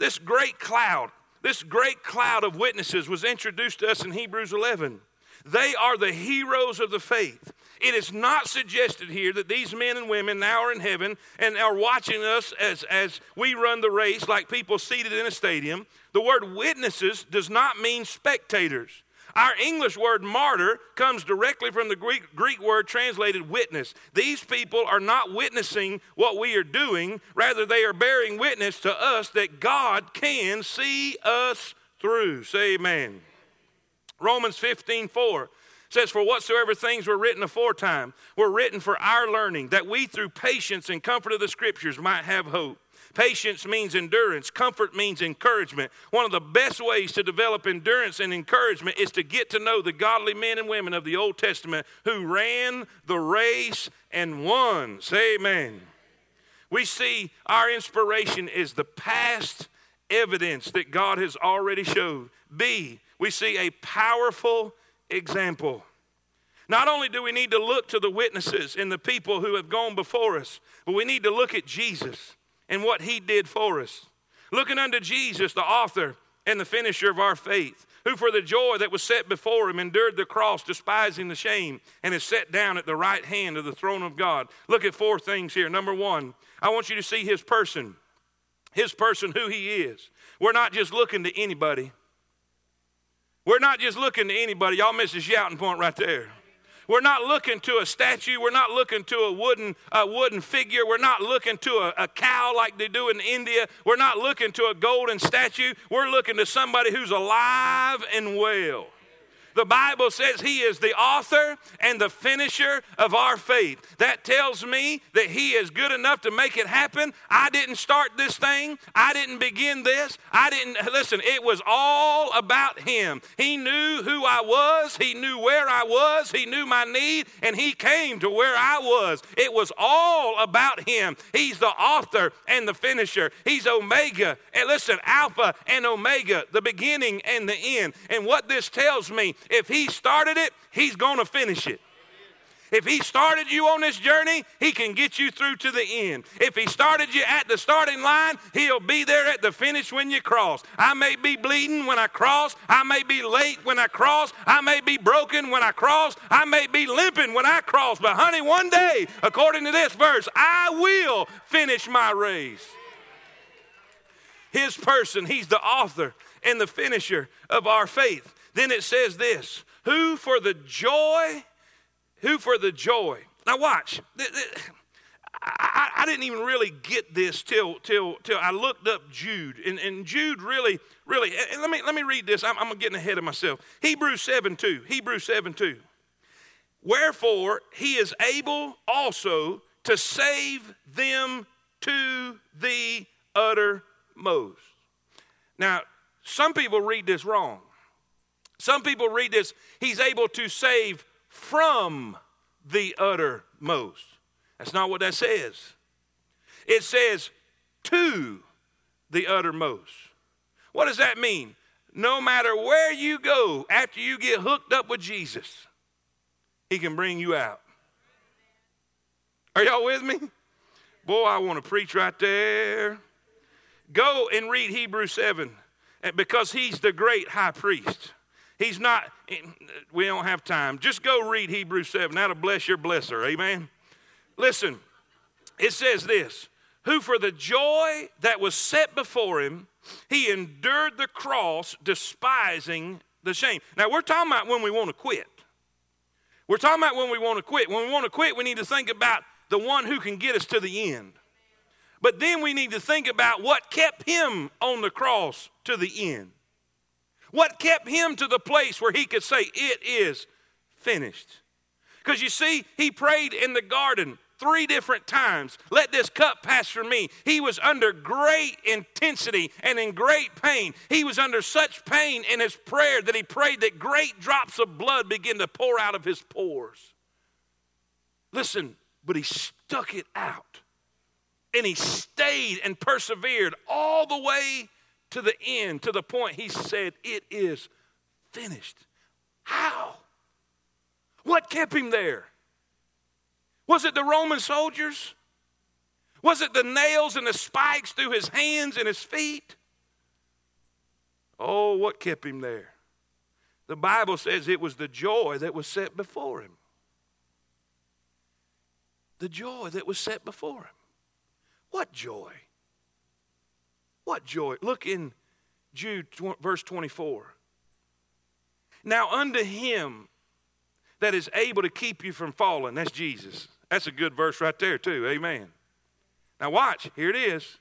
this great cloud, this great cloud of witnesses was introduced to us in Hebrews eleven. They are the heroes of the faith. It is not suggested here that these men and women now are in heaven and are watching us as, as we run the race like people seated in a stadium. The word witnesses does not mean spectators. Our English word martyr comes directly from the Greek, Greek word translated witness. These people are not witnessing what we are doing. Rather, they are bearing witness to us that God can see us through. Say amen. Romans fifteen four says, for whatsoever things were written aforetime were written for our learning, that we through patience and comfort of the Scriptures might have hope. Patience means endurance. Comfort means encouragement. One of the best ways to develop endurance and encouragement is to get to know the godly men and women of the Old Testament who ran the race and won. Say amen. We see our inspiration is the past evidence that God has already showed. B, we see a powerful example. Not only do we need to look to the witnesses and the people who have gone before us, but we need to look at Jesus and what he did for us. Looking unto Jesus, the author and the finisher of our faith, who for the joy that was set before him endured the cross, despising the shame, and is set down at the right hand of the throne of God. Look at four things here. Number one, I want you to see his person. His person, who he is. We're not just looking to anybody. We're not just looking to anybody. Y'all missed a shouting point right there. We're not looking to a statue. We're not looking to a wooden, a wooden figure. We're not looking to a, a cow like they do in India. We're not looking to a golden statue. We're looking to somebody who's alive and well. The Bible says he is the author and the finisher of our faith. That tells me that he is good enough to make it happen. I didn't start this thing. I didn't begin this. I didn't, listen, it was all about him. He knew who I was. He knew where I was. He knew my need, and he came to where I was. It was all about him. He's the author and the finisher. He's Omega, and listen, Alpha and Omega, the beginning and the end. And what this tells me, if he started it, he's going to finish it. If he started you on this journey, he can get you through to the end. If he started you at the starting line, he'll be there at the finish when you cross. I may be bleeding when I cross. I may be late when I cross. I may be broken when I cross. I may be limping when I cross. But honey, one day, according to this verse, I will finish my race. His person, he's the author and the finisher of our faith. Then it says this, who for the joy, who for the joy. Now watch, I didn't even really get this till till till I looked up Jude, and, and Jude really, really, and let me let me read this, I'm, I'm getting ahead of myself. Hebrews seven two, Hebrews seven two. Wherefore he is able also to save them to the uttermost. Now, some people read this wrong. Some people read this, he's able to save from the uttermost. That's not what that says. It says to the uttermost. What does that mean? No matter where you go after you get hooked up with Jesus, he can bring you out. Are y'all with me? Boy, I want to preach right there. Go and read Hebrews seven because he's the great high priest. He's not, we don't have time. Just go read Hebrews seven. That'll bless your blesser, amen? Listen, it says this. Who for the joy that was set before him, he endured the cross, despising the shame. Now, we're talking about when we want to quit. We're talking about when we want to quit. When we want to quit, we need to think about the one who can get us to the end. But then we need to think about what kept him on the cross to the end. What kept him to the place where he could say, it is finished? Because you see, he prayed in the garden three different times. Let this cup pass from me. He was under great intensity and in great pain. He was under such pain in his prayer that he prayed that great drops of blood began to pour out of his pores. Listen, but he stuck it out. And he stayed and persevered all the way to the end, to the point he said, it is finished. How? What kept him there? Was it the Roman soldiers? Was it the nails and the spikes through his hands and his feet? Oh, what kept him there? The Bible says it was the joy that was set before him. The joy that was set before him. What joy? What joy. Look in Jude verse twenty-four. Now unto him that is able to keep you from falling. That's Jesus. That's a good verse right there too. Amen. Now watch. Here it is.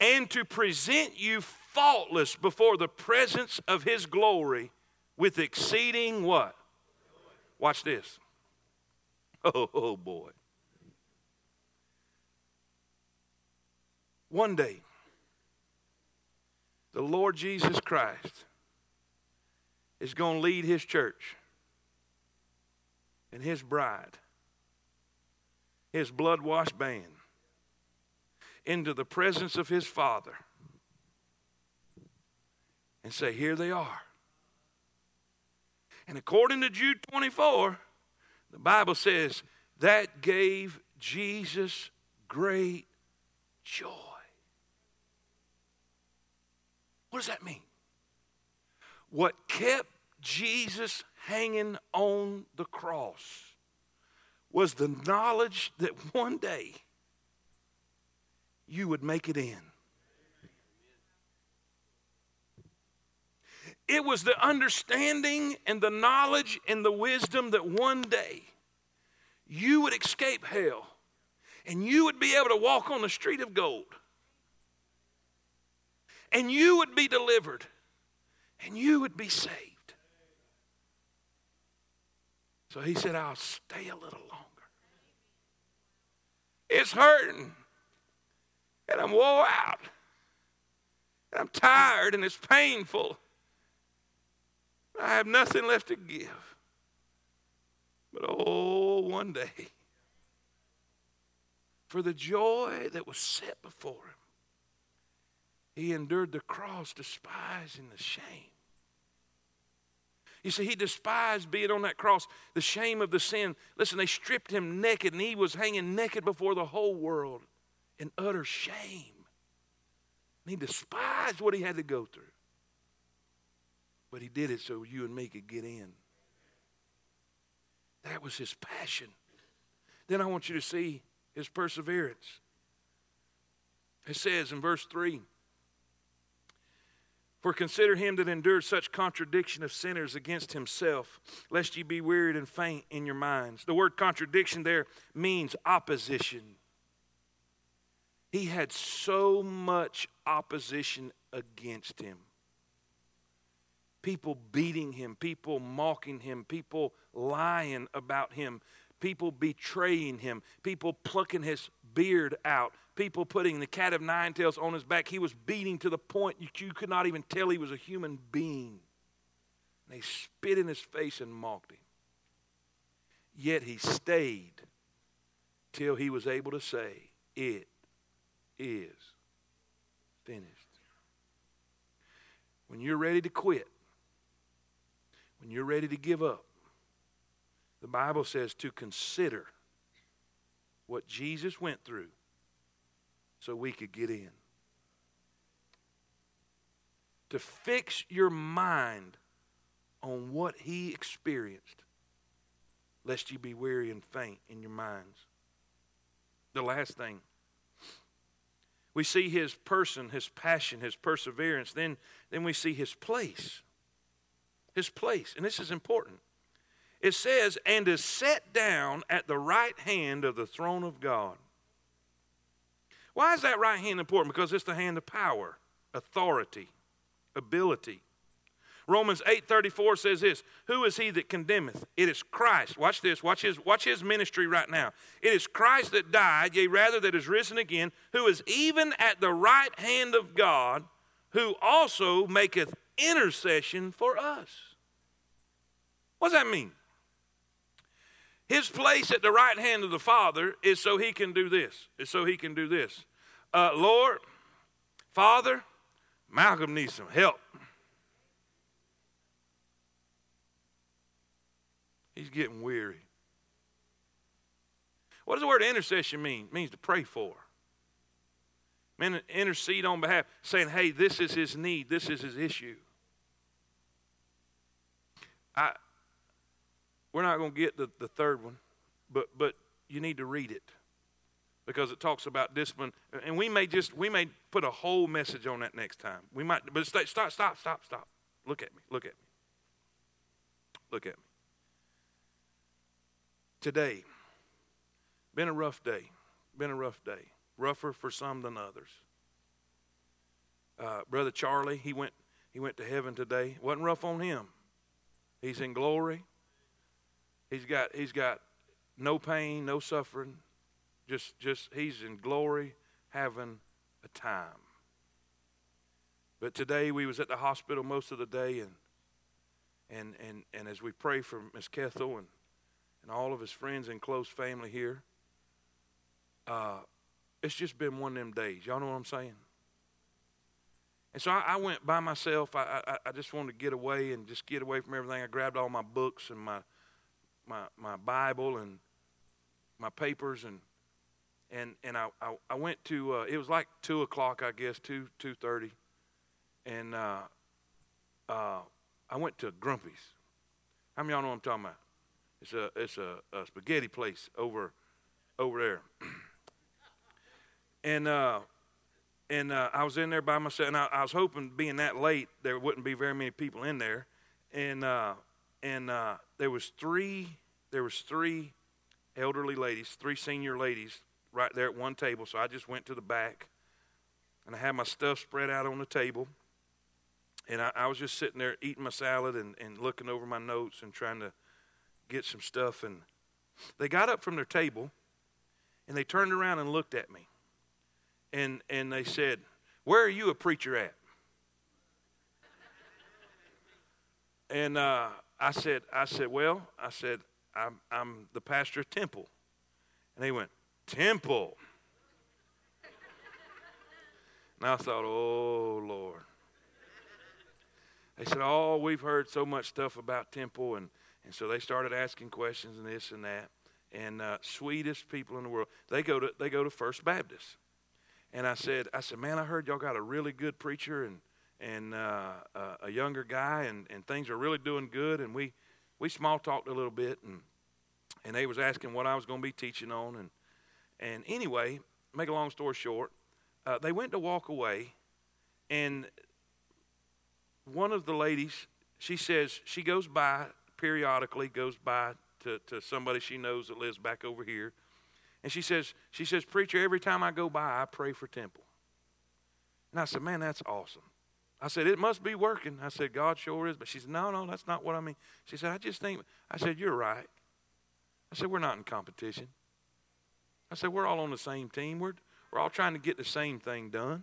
And to present you faultless before the presence of his glory with exceeding what? Watch this. Oh, oh boy. One day, the Lord Jesus Christ is going to lead his church and his bride, his blood-washed band, into the presence of his Father and say, here they are. And according to Jude twenty-four, the Bible says, that gave Jesus great joy. What does that mean? What kept Jesus hanging on the cross was the knowledge that one day you would make it in. It was the understanding and the knowledge and the wisdom that one day you would escape hell and you would be able to walk on the street of gold. And you would be delivered and you would be saved. So he said, I'll stay a little longer. It's hurting and I'm wore out and I'm tired and it's painful. I have nothing left to give. But oh, one day, for the joy that was set before him, he endured the cross, despising the shame. You see, he despised being on that cross, the shame of the sin. Listen, they stripped him naked, and he was hanging naked before the whole world in utter shame. And he despised what he had to go through. But he did it so you and me could get in. That was his passion. Then I want you to see his perseverance. It says in verse three, for consider him that endured such contradiction of sinners against himself, lest ye be wearied and faint in your minds. The word contradiction there means opposition. He had so much opposition against him. People beating him, people mocking him, people lying about him, people betraying him, people plucking his beard out, people putting the cat of nine tails on his back. He was beating to the point you could not even tell he was a human being. They spit in his face and mocked him. Yet he stayed till he was able to say, it is finished. When you're ready to quit, when you're ready to give up, the Bible says to consider what Jesus went through so we could get in. To fix your mind on what he experienced, lest you be weary and faint in your minds. The last thing, we see his person, his passion, his perseverance. Then, then we see his place. His place, and this is important. It says, and is set down at the right hand of the throne of God. Why is that right hand important? Because it's the hand of power, authority, ability. Romans eight thirty-four says this, who is he that condemneth? It is Christ. Watch this, watch his, watch his ministry right now. It is Christ that died, yea, rather that is risen again, who is even at the right hand of God, who also maketh intercession for us. What does that mean? His place at the right hand of the Father is so he can do this. Is so he can do this. Uh, Lord, Father, Malcolm needs some help. He's getting weary. What does the word intercession mean? It means to pray for. Men intercede on behalf, saying, hey, this is his need, this is his issue. I, we're not going to get the, the third one, but but you need to read it because it talks about discipline. And we may just, we may put a whole message on that next time. We might, but stop, stop, stop, stop, stop. Look at me, look at me, look at me. Today, been a rough day, been a rough day. Rougher for some than others. Uh, Brother Charlie, he went he went to heaven today. It wasn't rough on him. He's in glory. He's got he's got no pain, no suffering. Just just he's in glory, having a time. But today we was at the hospital most of the day, and and and, and as we pray for Miss Kathel and and all of his friends and close family here. Uh. It's just been one of them days. Y'all know what I'm saying? And so I, I went by myself. I, I I just wanted to get away and just get away from everything. I grabbed all my books and my my my Bible and my papers and and and I I, I went to uh, it was like two o'clock I guess two two thirty, and uh, uh, I went to Grumpy's. How many of y'all know what I'm talking about? It's a it's a, a spaghetti place over over there. And uh, And uh, I was in there by myself, and I, I was hoping, being that late, there wouldn't be very many people in there. And uh, and uh, there was three, there was three elderly ladies, three senior ladies, right there at one table. So I just went to the back, and I had my stuff spread out on the table. And I, I was just sitting there eating my salad and, and looking over my notes and trying to get some stuff. And they got up from their table, and they turned around and looked at me. And and they said, "Where are you a preacher at?" And uh, I said, I said, well, I said, I'm, I'm the pastor of Temple. And they went, "Temple?" And I thought, oh, Lord. They said, "Oh, we've heard so much stuff about Temple." And, and so they started asking questions and this and that. And uh, sweetest people in the world. They go to they go to First Baptist. And I said, I said, "Man, I heard y'all got a really good preacher and and uh, uh, a younger guy, and, and things are really doing good." And we, we small talked a little bit, and and they was asking what I was going to be teaching on, and and anyway, make a long story short, uh, they went to walk away, and one of the ladies, she says she goes by periodically, goes by to to somebody she knows that lives back over here. And she says, she says, "Preacher, every time I go by, I pray for Temple." And I said, "Man, that's awesome." I said, "It must be working." I said, "God sure is." But she said, no, no, that's not what I mean. She said, "I just think," I said, "You're right." I said, "We're not in competition." I said, "We're all on the same team. We're, we're all trying to get the same thing done."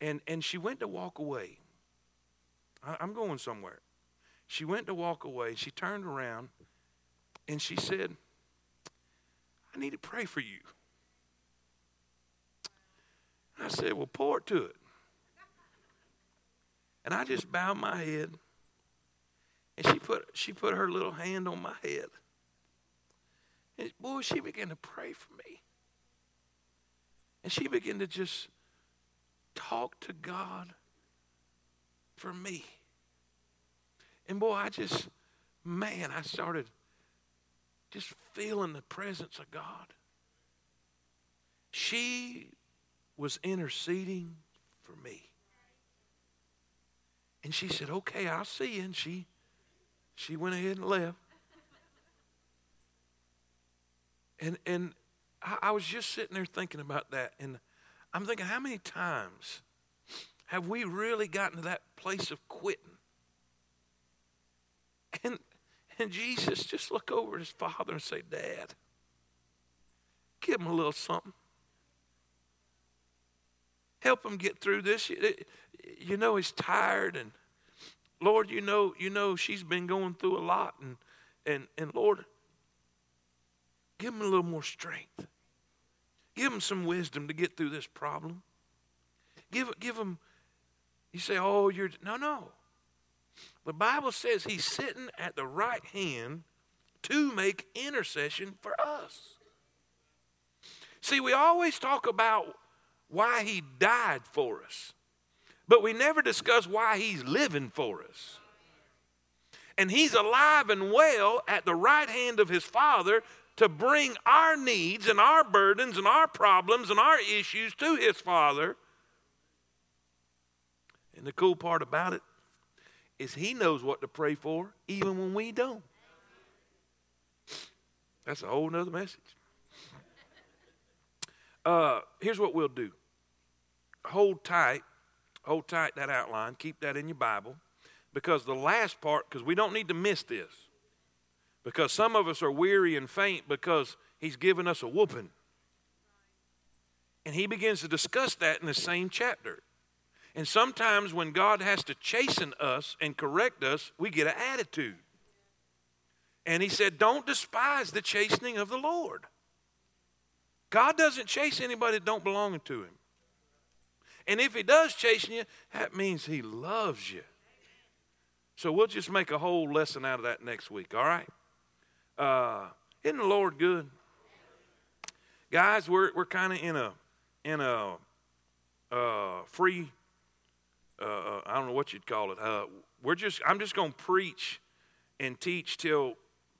And, and she went to walk away. I, I'm going somewhere. She went to walk away. She turned around, and she said, "I need to pray for you." And I said, "Well, pour it to it." And I just bowed my head, and she put she put her little hand on my head. And boy, she began to pray for me. And she began to just talk to God for me. And boy, I just, man, I started just feeling the presence of God. She was interceding for me. And she said, "Okay, I'll see you." And she, she went ahead and left. And and I, I was just sitting there thinking about that. And I'm thinking, how many times have we really gotten to that place of quitting? And And Jesus just look over at his father and say, "Dad, give him a little something. Help him get through this. You know he's tired, and Lord, you know you know she's been going through a lot, and and and Lord, give him a little more strength. Give him some wisdom to get through this problem. Give give him." You say, "Oh, you're no, no." The Bible says he's sitting at the right hand to make intercession for us. See, we always talk about why he died for us, but we never discuss why he's living for us. And he's alive and well at the right hand of his Father to bring our needs and our burdens and our problems and our issues to his Father. And the cool part about it is he knows what to pray for even when we don't. That's a whole nother message. Uh, here's what we'll do. Hold tight. Hold tight that outline. Keep that in your Bible. Because the last part, because we don't need to miss this. Because some of us are weary and faint because he's given us a whooping. And he begins to discuss that in the same chapter. And sometimes when God has to chasten us and correct us, we get an attitude. And he said, don't despise the chastening of the Lord. God doesn't chase anybody that don't belong to him. And if he does chasten you, that means he loves you. So we'll just make a whole lesson out of that next week, all right? Uh, isn't the Lord good? Guys, we're we're kind of in a, in a uh, free... Uh, I don't know what you'd call it. Uh, we're just. I'm just going to preach and teach till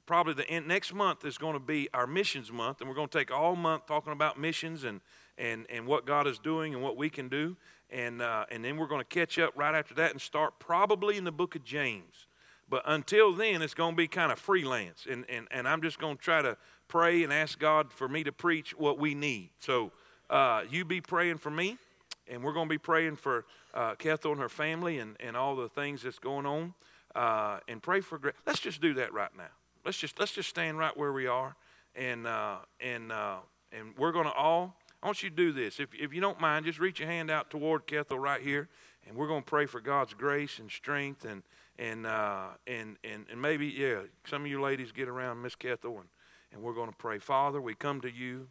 probably the end. Next month is going to be our missions month, and we're going to take all month talking about missions and and, and what God is doing and what we can do. And uh, and then we're going to catch up right after that and start probably in the book of James. But until then, it's going to be kind of freelance. And, and, and I'm just going to try to pray and ask God for me to preach what we need. So uh, you be praying for me. And we're going to be praying for uh, Kathel and her family and, and all the things that's going on. Uh, and pray for grace. Let's just do that right now. Let's just let's just stand right where we are. And uh, and uh, and we're going to all, I want you to do this. If if you don't mind, just reach your hand out toward Kathel right here. And we're going to pray for God's grace and strength. And and uh, and, and and maybe, yeah, some of you ladies get around Miss Kathel. And, and we're going to pray. Father, we come to you.